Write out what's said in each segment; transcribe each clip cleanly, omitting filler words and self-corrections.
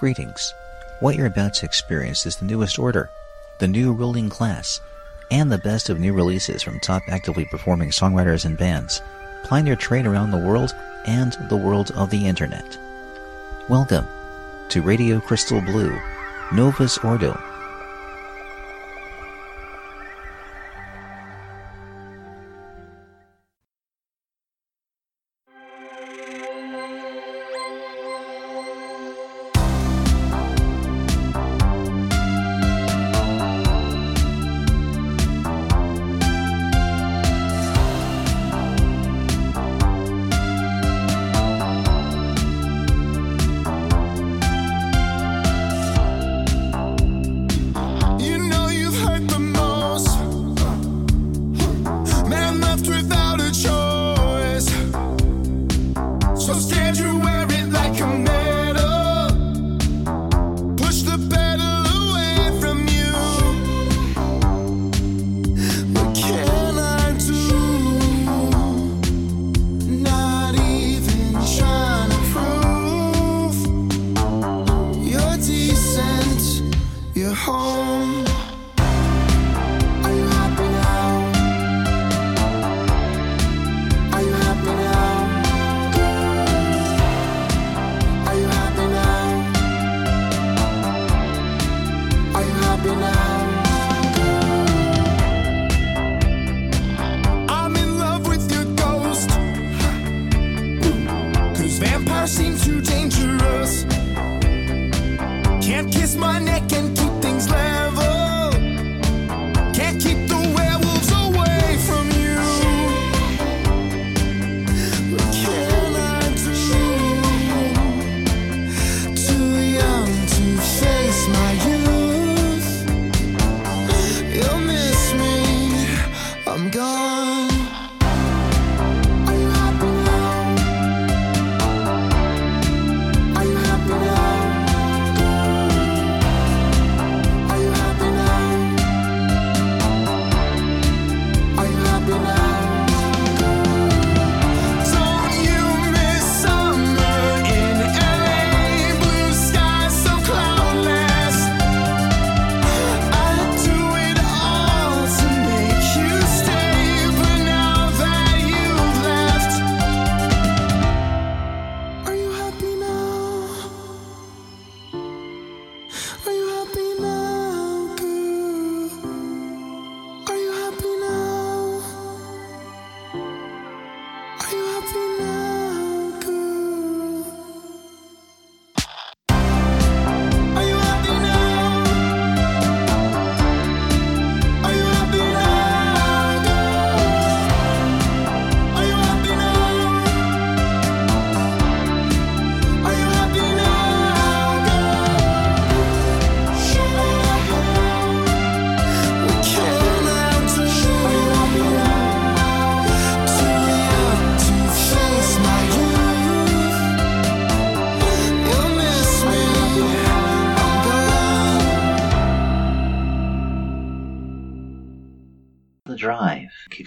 Greetings. What you're about to experience is the newest order, the new ruling class, and the best of new releases from top actively performing songwriters and bands, plying their trade around the world and the world of the internet. Welcome to Radio Crystal Blue, Novus Ordo.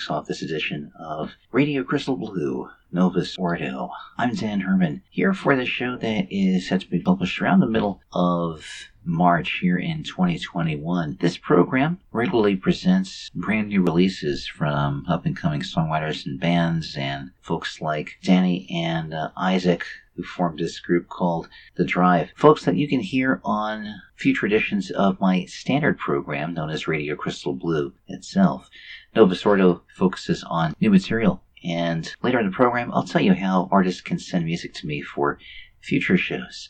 Off this edition of Radio Crystal Blue, Novus Ordo. I'm Dan Herman, here for the show that is set to be published around the middle of March here in 2021. This program regularly presents brand new releases from up-and-coming songwriters and bands and folks like Danny and Isaac, who formed this group called The Drive. Folks that you can hear on future editions of my standard program known as Radio Crystal Blue itself. Novus Ordo focuses on new material, and later in the program, I'll tell you how artists can send music to me for future shows.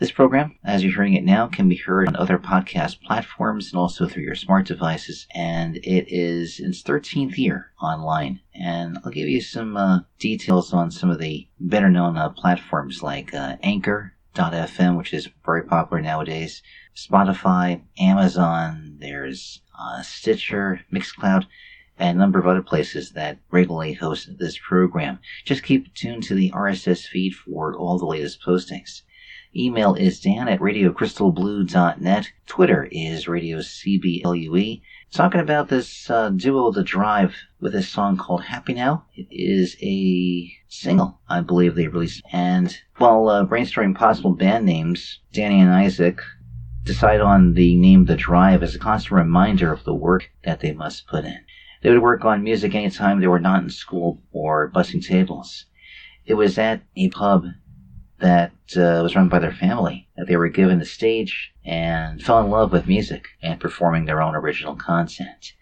This program, as you're hearing it now, can be heard on other podcast platforms and also through your smart devices, and it is in its 13th year online. And I'll give you some details on some of the better-known platforms like Anchor.fm, which is very popular nowadays, Spotify, Amazon, there's Stitcher, Mixcloud, and a number of other places that regularly host this program. Just keep tuned to the RSS feed for all the latest postings. Email is dan@radiocrystalblue.net. Twitter is radiocblue. Talking about this duo, The Drive, with a song called Happy Now. It is a single, I believe they released. And while brainstorming possible band names, Danny and Isaac decide on the name The Drive as a constant reminder of the work that they must put in. They would work on music anytime they were not in school or bussing tables. It was at a pub that was run by their family, that they were given the stage and fell in love with music and performing their own original content.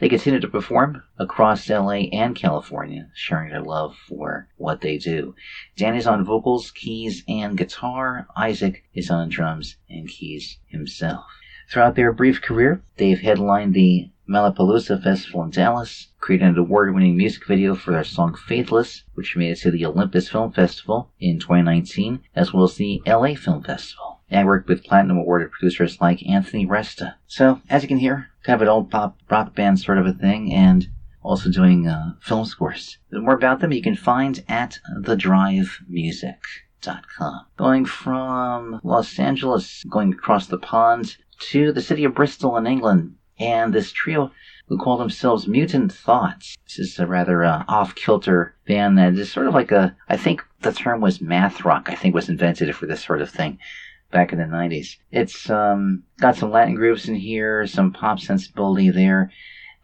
They continued to perform across LA and California, sharing their love for what they do. Danny's on vocals, keys, and guitar. Isaac is on drums and keys himself. Throughout their brief career, they've headlined the Malapalooza Festival in Dallas, created an award-winning music video for their song Faithless, which made it to the Olympus Film Festival in 2019, as well as the LA Film Festival, and worked with platinum awarded producers like Anthony Resta. So, as you can hear, kind of an old pop rock band sort of a thing, and also doing film scores. More about them you can find at thedrivemusic.com. Going from Los Angeles, going across the pond, to the city of Bristol in England, and this trio who call themselves Mutant Thoughts. This is a rather off-kilter band that is sort of like a, I think the term was math rock, I think was invented for this sort of thing back in the 90s. It's got some Latin grooves in here, some pop sensibility there.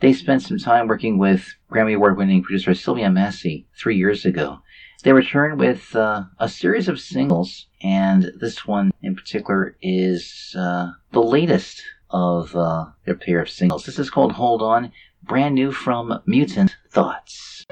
They spent some time working with Grammy Award-winning producer Sylvia Massey 3 years ago. They returned with a series of singles, and this one in particular is the latest of their pair of singles. This is called Hold On, brand new from Mutant Thoughts.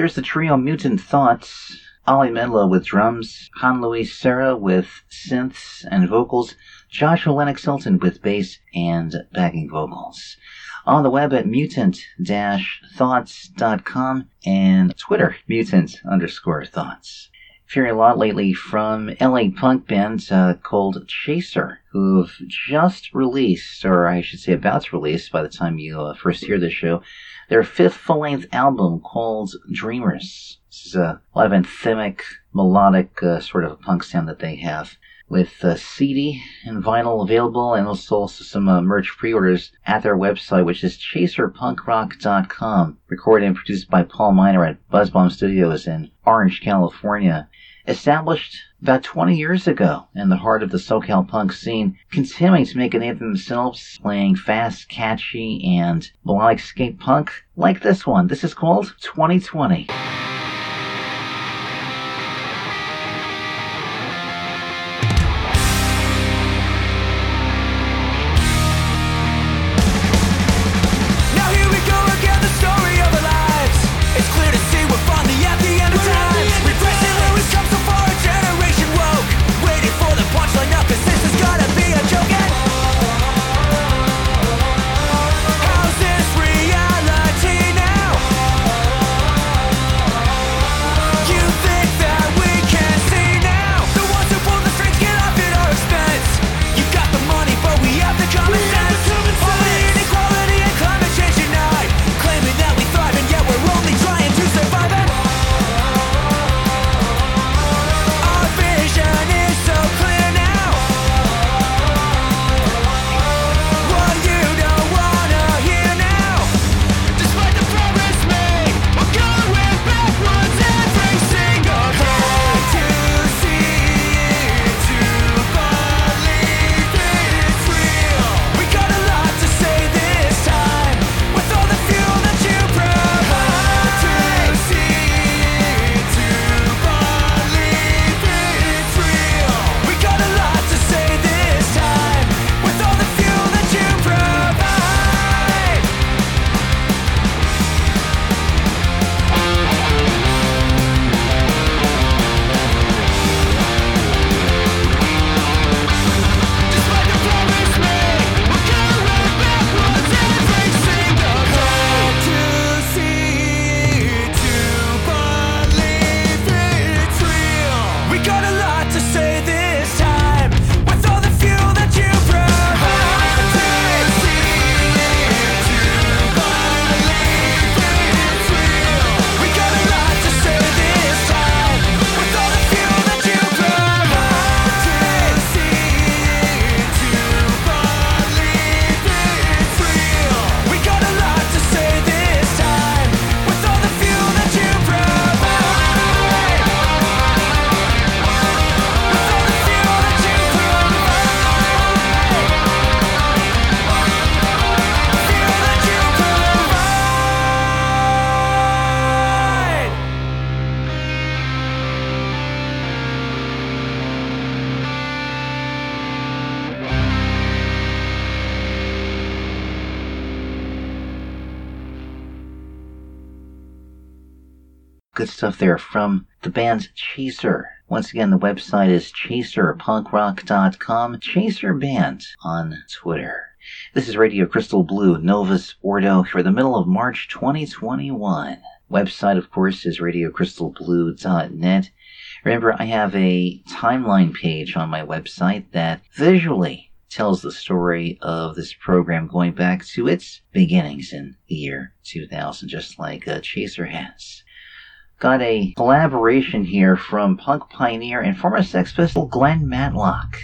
There's the trio Mutant Thoughts, Ollie Medlo with drums, Han Luis Serra with synths and vocals, Joshua Lennox Sultan with bass and backing vocals. On the web at mutant-thoughts.com and Twitter, mutant_thoughts. Hearing a lot lately from LA punk bands called Chaser, who've just released, or I should say about to release by the time you first hear this show, their 5th full-length album called Dreamers. This is a lot of anthemic, melodic sort of punk sound that they have, with CD and vinyl available, and also some merch pre-orders at their website, which is ChaserPunkRock.com. Recorded and produced by Paul Miner at BuzzBomb Studios in Orange, California. Established about 20 years ago in the heart of the SoCal punk scene, continuing to make a name for themselves, playing fast, catchy, and melodic skate punk like this one. This is called 2020. Good stuff there from the band Chaser. Once again, the website is ChaserPunkRock.com, Chaser Band on Twitter. This is Radio Crystal Blue Novus Ordo for the middle of March 2021. Website, of course, is RadioCrystalBlue.net. Remember, I have a timeline page on my website that visually tells the story of this program going back to its beginnings in the year 2000, just like Chaser has. Got a collaboration here from punk pioneer and former Sex Pistol Glen Matlock,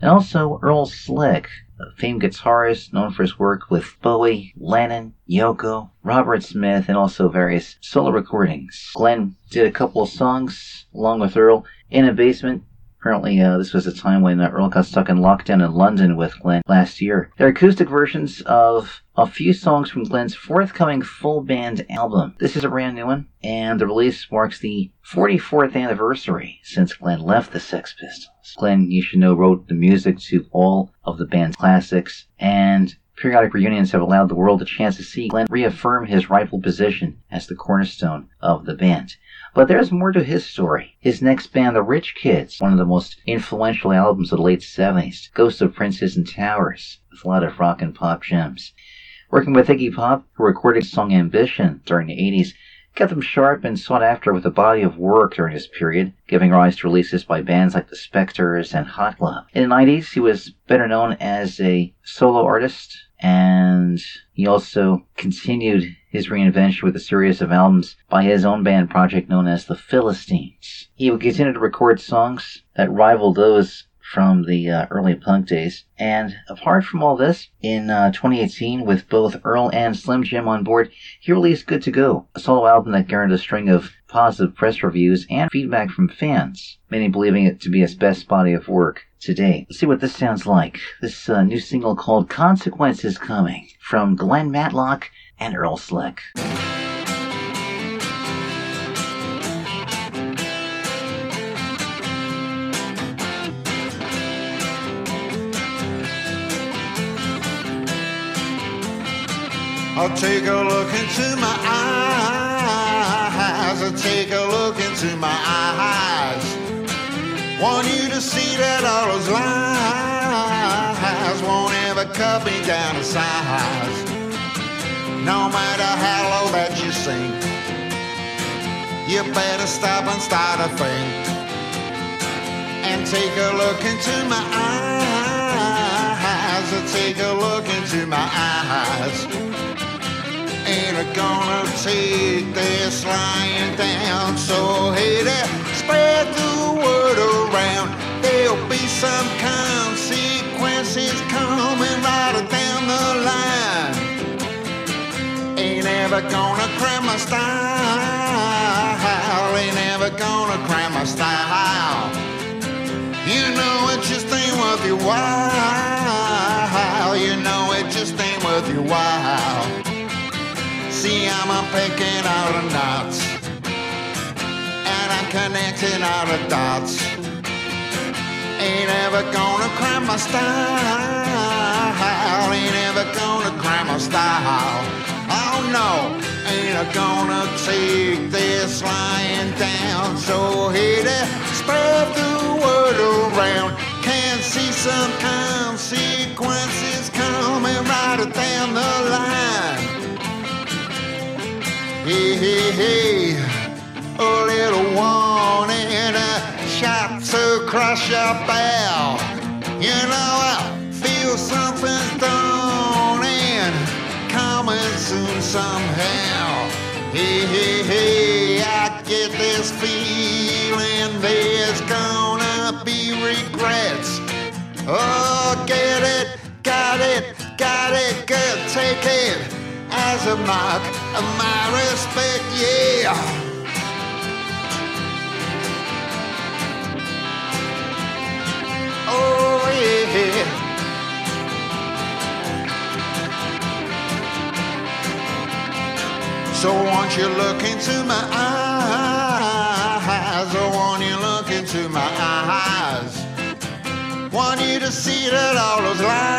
and also Earl Slick, a famed guitarist known for his work with Bowie, Lennon, Yoko, Robert Smith, and also various solo recordings. Glen did a couple of songs, along with Earl, in a basement. Apparently, this was a time when Earl got stuck in lockdown in London with Glen last year. They're acoustic versions of a few songs from Glen's forthcoming full band album. This is a brand new one, and the release marks the 44th anniversary since Glen left the Sex Pistols. Glen, you should know, wrote the music to all of the band's classics, and Periodic reunions have allowed the world a chance to see Glen reaffirm his rightful position as the cornerstone of the band. But there's more to his story. His next band, The Rich Kids, one of the most influential albums of the late 70s, Ghosts of Princes and Towers, with a lot of rock and pop gems. Working with Iggy Pop, who recorded the song Ambition during the 80s, kept them sharp and sought after with a body of work during this period, giving rise to releases by bands like the Spectres and Hot Club. In the 90s, he was better known as a solo artist, and he also continued his reinvention with a series of albums by his own band project known as the Philistines. He would continue to record songs that rivaled those from the early punk days. And apart from all this, in 2018, with both Earl and Slim Jim on board, he released Good To Go, a solo album that garnered a string of positive press reviews and feedback from fans, many believing it to be his best body of work today. Let's see what this sounds like. This new single called Consequences Coming from Glen Matlock and Earl Slick. I'll take a look into my eyes. I'll take a look into my eyes. Want you to see that all those lies won't ever cut me down to size. No matter how low that you sing, you better stop and start a thing. And take a look into my eyes. I'll take a look into my eyes. Ain't gonna take this lying down, so hey there, spread the word around. There'll be some consequences coming right down the line. Ain't ever gonna cram my style, ain't ever gonna cram my style. You know it just ain't worth your while, you know it just ain't worth your while. See, I'm picking out a knot, and I'm connecting out the dots. Ain't ever gonna cram my style, ain't ever gonna cram my style. Oh no, ain't gonna take this lying down, so hit it, spread the word around. Can't see some consequences coming right down the line. Hey, hey, hey, a little warning, a shot to crush your bow. You know I feel something dawning, coming soon somehow. Hey, hey, hey, I get this feeling there's gonna be regrets. Oh, get it, got it, got it, good, take it as a mark of my respect, yeah. Oh, yeah. So won't you look into my eyes? Oh, won't you look into my eyes? Want you to see that all those lies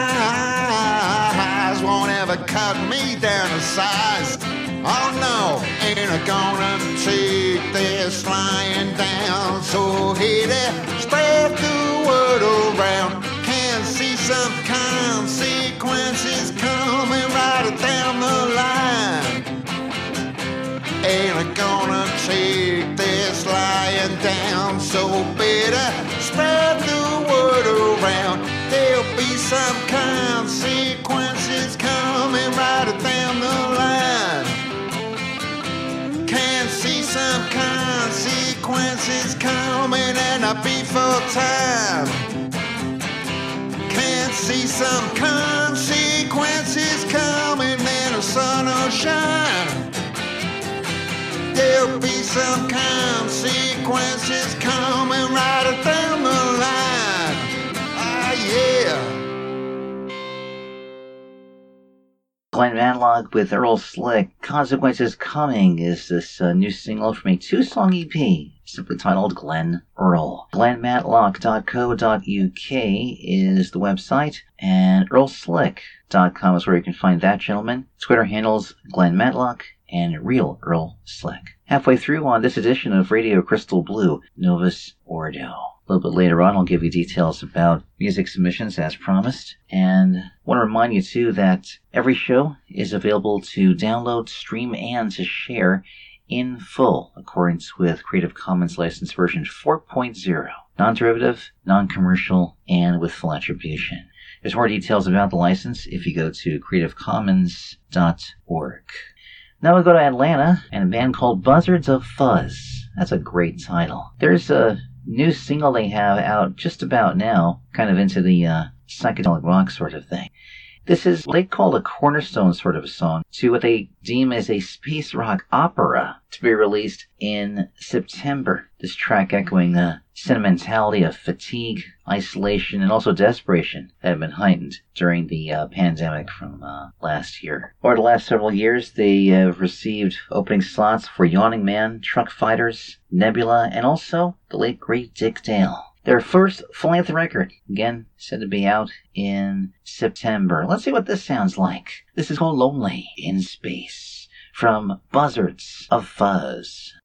won't ever cut me down to size. Oh no, ain't I gonna take this lying down, so hit it, spread the word around. Can see some consequences coming right down the line. Ain't I gonna take this lying down, so better spread the word around. There'll be some consequences coming right down the line. Can't see some consequences coming and I'll be full time. Can't see some consequences coming and the sun will shine. There'll be some consequences coming right down the line. Ah, yeah. Glen Matlock with Earl Slick. Consequences Coming is this new single from a 2-song EP, simply titled Glen Earl. GlenMatlock.co.uk is the website, and EarlSlick.com is where you can find that gentleman. Twitter handles Glen Matlock and Real Earl Slick. Halfway through on this edition of Radio Crystal Blue, Novus Ordo. A little bit later on, I'll give you details about music submissions as promised. And I want to remind you, too, that every show is available to download, stream, and to share in full, accordance with Creative Commons License Version 4.0. Non-derivative, non-commercial, and with full attribution. There's more details about the license if you go to creativecommons.org. Now we go to Atlanta and a band called Buzzards of Fuzz. That's a great title. There's a new single they have out just about now, kind of into the psychedelic rock sort of thing. This is what they call a cornerstone sort of song to what they deem as a space rock opera to be released in September. This track echoing the sentimentality of fatigue, isolation, and also desperation that have been heightened during the pandemic from last year. Over the last several years, they have received opening slots for Yawning Man, Truck Fighters, Nebula, and also the late great Dick Dale. Their first full-length record, again, said to be out in September. Let's see what this sounds like. This is called Lonely in Space from Buzzards of Fuzz.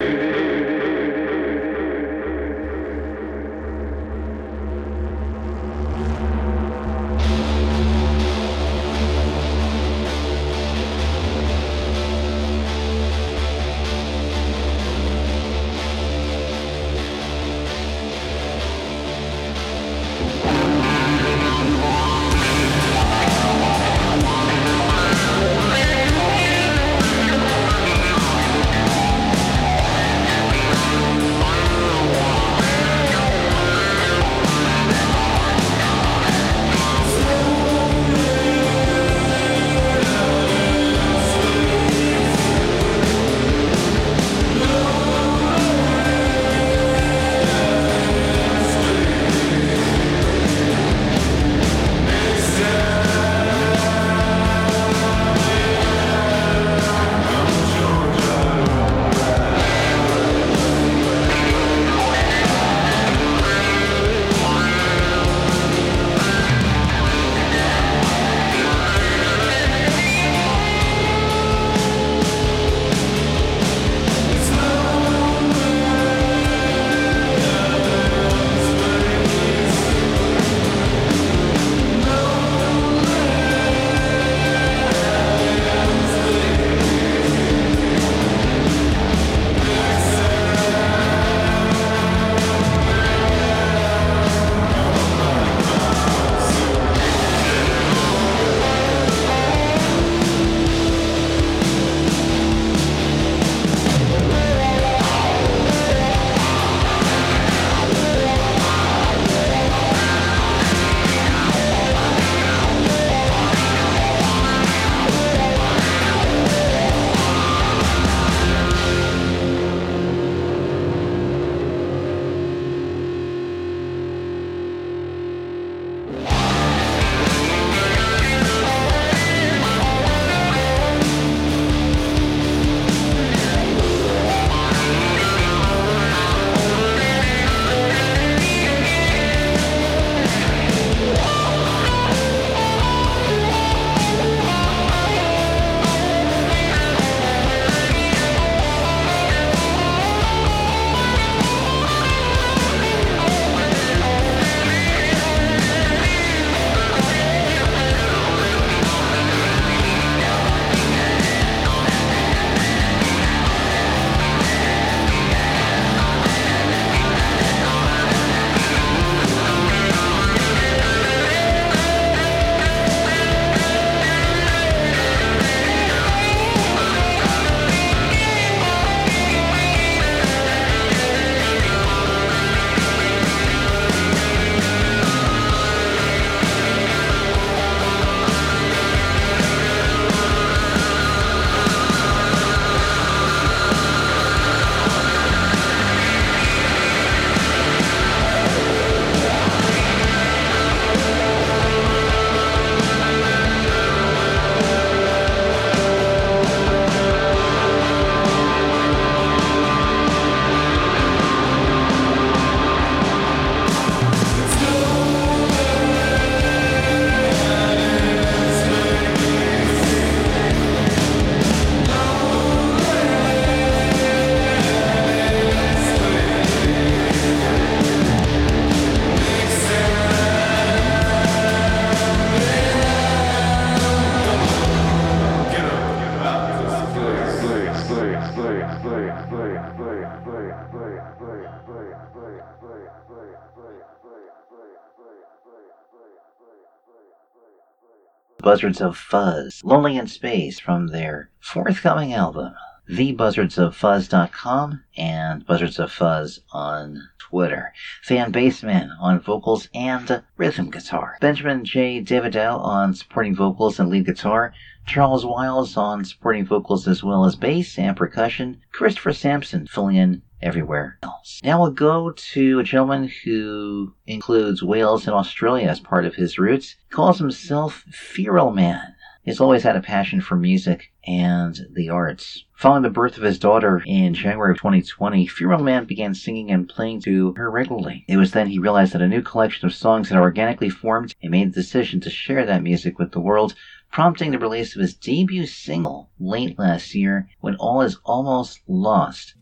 Buzzards of Fuzz, Lonely in Space, from their forthcoming album, thebuzardsofuzz.com and Buzzards of Fuzz on Twitter. Fan Bassman on vocals and rhythm guitar. Benjamin J. Davidel on supporting vocals and lead guitar. Charles Wiles on supporting vocals as well as bass and percussion. Christopher Sampson filling in everywhere else. Now we'll go to a gentleman who includes Wales and Australia as part of his roots. He calls himself Feralman. He's always had a passion for music and the arts. Following the birth of his daughter in January of 2020, Feralman began singing and playing to her regularly. It was then he realized that a new collection of songs had organically formed and made the decision to share that music with the world, prompting the release of his debut single late last year, When All Is Almost Lost.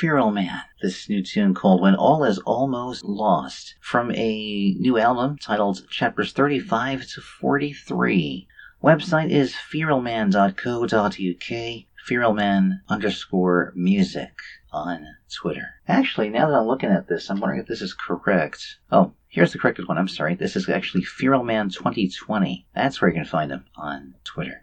Feralman, this new tune called When All Is Almost Lost, from a new album titled Chapters 35 to 43. Website is feralman.co.uk, feralman_music on Twitter. Actually, now that I'm looking at this, I'm wondering if this is correct. Oh, here's the corrected one, I'm sorry. This is actually feralman2020. That's where you can find him on Twitter.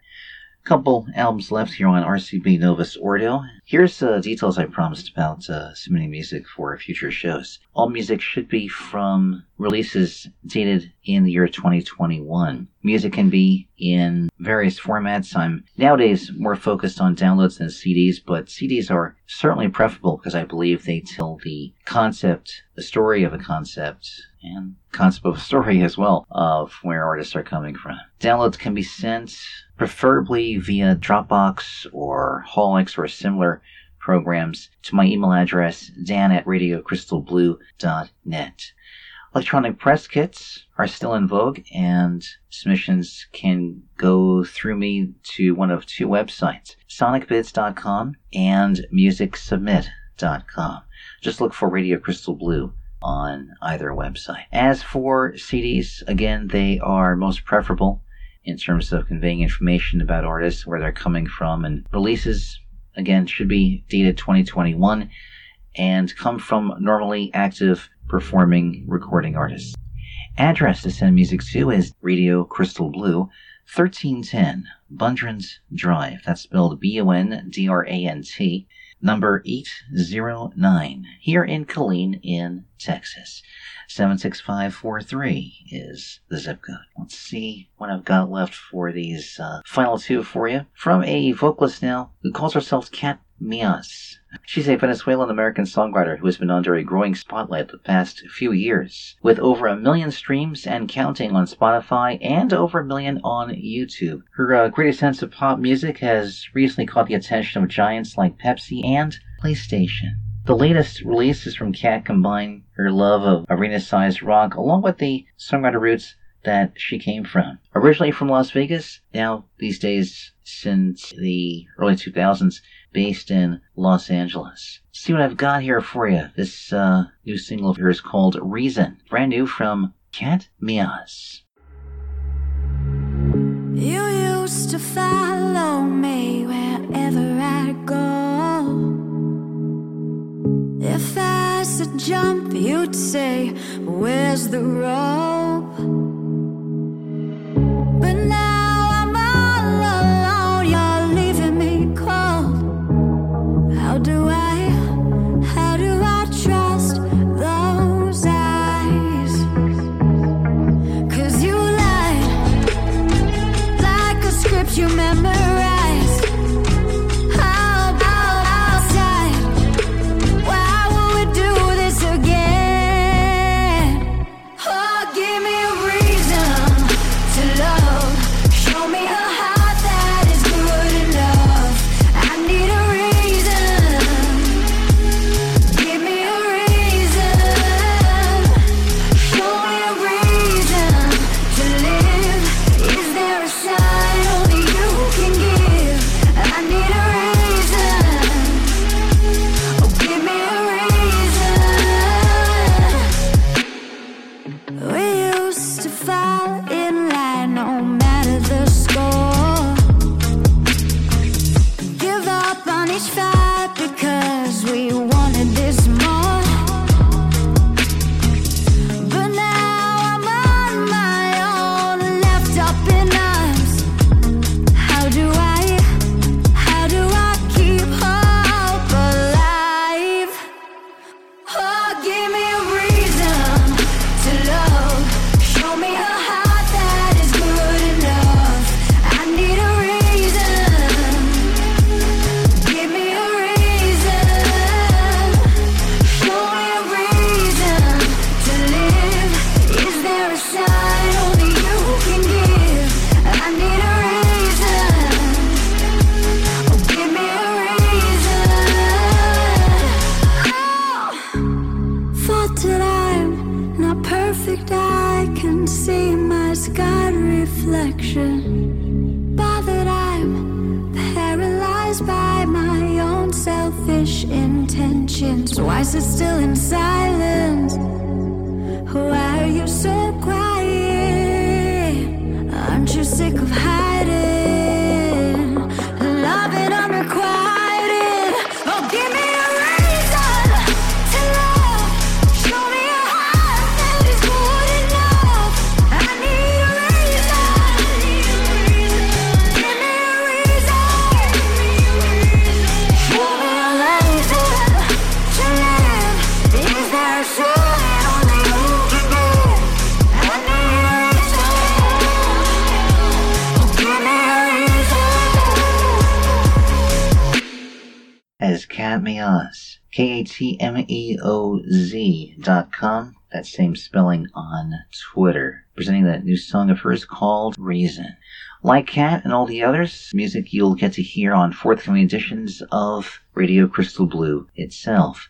Couple albums left here on RCB Novus Ordo. Here's details I promised about submitting music for future shows. All music should be from releases dated in the year 2021. Music can be in various formats. I'm nowadays more focused on downloads than CDs, but CDs are certainly preferable because I believe they tell the concept, the story of a concept, and concept of a story as well, of where artists are coming from. Downloads can be sent preferably via Dropbox or Holix or similar programs to my email address, dan@radiocrystalblue.net. Electronic press kits are still in vogue, and submissions can go through me to one of two websites, sonicbids.com and musicsubmit.com. Just look for Radio Crystal Blue on either website. As for CDs, again, they are most preferable in terms of conveying information about artists, where they're coming from, and releases, again, should be dated 2021 and come from normally active performing recording artists. Address to send music to is Radio Crystal Blue, 1310 Bundrans Drive. That's spelled Bundrant, number 809, here in Killeen in Texas. 76543 is the zip code. Let's see what I've got left for these final two for you. From a vocalist now who calls herself Cat Mias. She's a Venezuelan-American songwriter who has been under a growing spotlight the past few years, with over 1 million streams and counting on Spotify and over 1 million on YouTube. Her greatest sense of pop music has recently caught the attention of giants like Pepsi and PlayStation. The latest releases from Cat combine her love of arena-sized rock along with the songwriter roots that she came from. Originally from Las Vegas, now these days since the early 2000s, based in Los Angeles. See what I've got here for you. This new single of yours called Reason, brand new from Cat Mias. You used to follow me wherever I'd go. If I said jump, you'd say, where's the rope? Meoz, KHEMEOZ.com. That same spelling on Twitter. Presenting that new song of hers called Reason. Like Cat and all the others, music you'll get to hear on forthcoming editions of Radio Crystal Blue itself.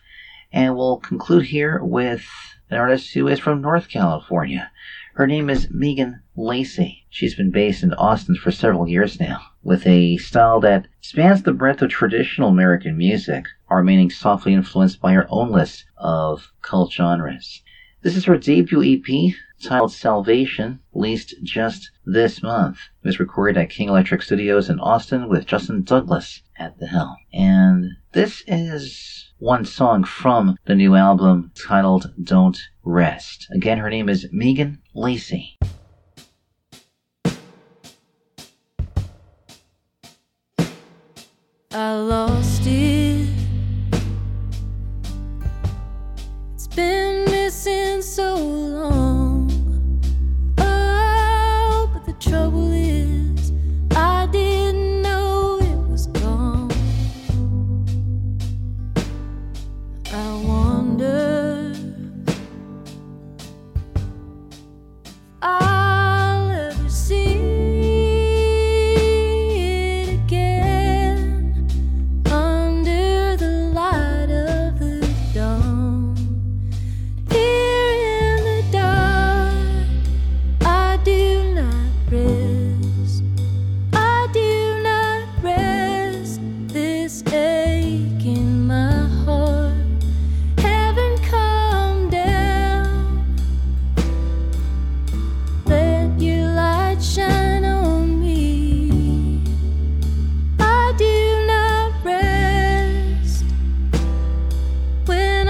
And we'll conclude here with an artist who is from North California. Her name is Megan Lacy. She's been based in Austin for several years now, with a style that spans the breadth of traditional American music, while remaining softly influenced by her own list of cult genres. This is her debut EP, titled Salvation, released just this month. It was recorded at King Electric Studios in Austin with Justin Douglas at the helm. And this is one song from the new album titled Don't Rest. Again, her name is Megan Lacy. I lost it. It's been missing so long. Oh, but the trouble is, I didn't know it was gone. I wonder if I'll ever see it again under the light of the dawn. Here in the dark, I do not rest. I do not rest. This ache in my heart. Heaven, come down. Let your light shine on me. I do not rest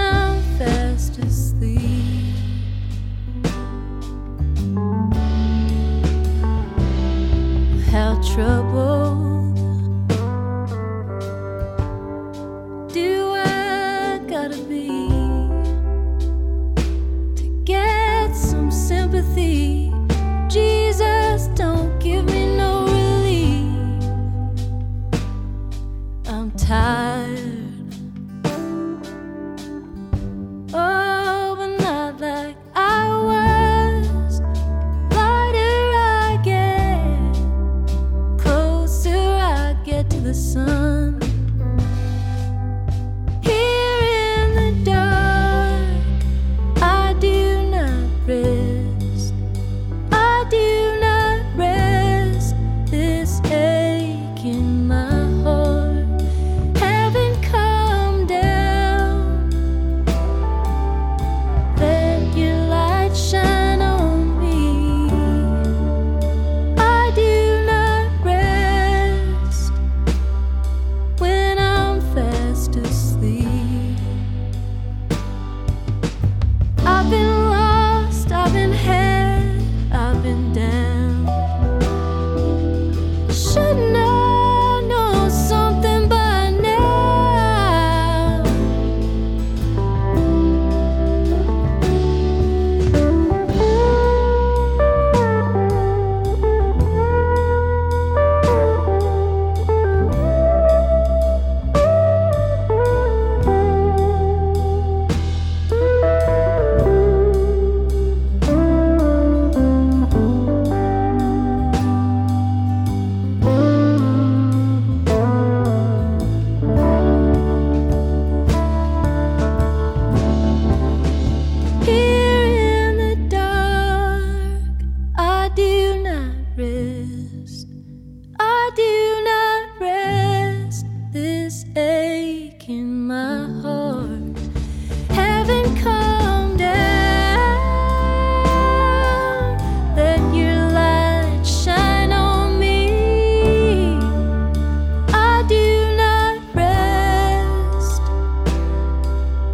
when I'm fast asleep. How troubled do I gotta be to get some sympathy? Jesus, don't give me no relief. I'm tired. Oh, but not like I was. Lighter I get, closer I get to the sun. Here in the dark, I do not rest. I do not rest. This ache in my heart. Heaven, come down. Let your light shine on me. I do not rest when I'm fast asleep. I've been lost, I've been had, I've been down. Shouldn't I know something by now? Here in the dark, I do not rest. I do not rest. This ache in my heart. Heaven, come down. Let your light shine on me. I do not rest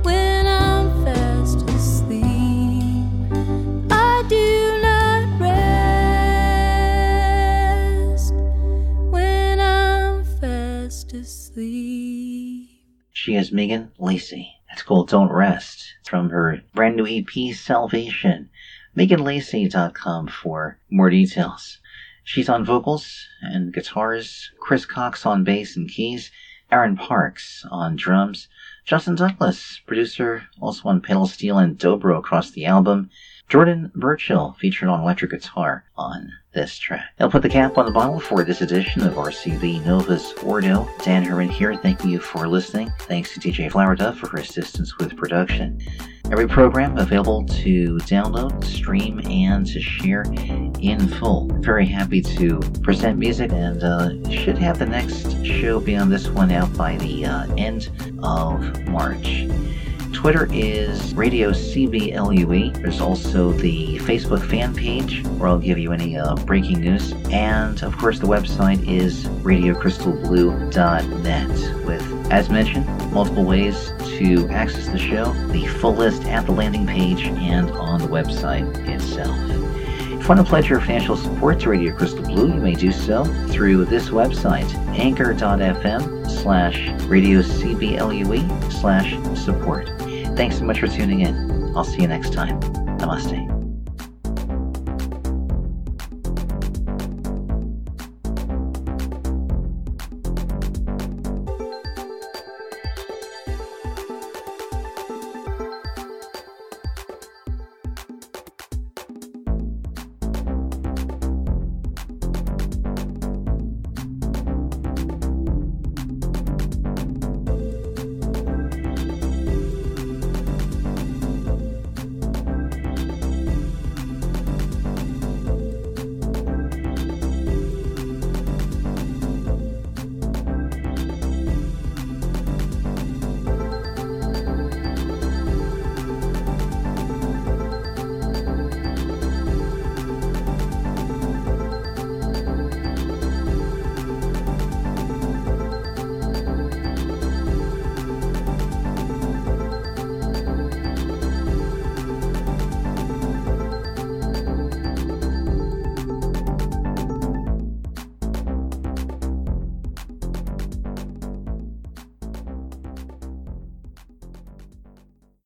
when I'm fast asleep. I do not rest when I'm fast asleep. She is Megan Lacy. That's called Don't Rest. It's from her brand new EP, Salvation. MeganLacy.com for more details. She's on vocals and guitars, Chris Cox on bass and keys, Aaron Parks on drums, Justin Douglas, producer, also on pedal steel and dobro across the album. Jordan Burchill featured on electric guitar on this track. I'll put the cap on the bottle for this edition of RCV Novus Ordo. Dan Herman here, thank you for listening. Thanks to DJ Flower Duff for her assistance with production. Every program available to download, stream, and to share in full. Very happy to present music, and should have the next show beyond this one out by the end of March. Twitter is Radio CBLUE. There's also the Facebook fan page where I'll give you any breaking news. And, of course, the website is radiocrystalblue.net with, as mentioned, multiple ways to access the show, the full list at the landing page and on the website itself. If you want to pledge your financial support to Radio Crystal Blue, you may do so through this website, anchor.fm/RadioCBLUE/support. Thanks so much for tuning in. I'll see you next time. Namaste.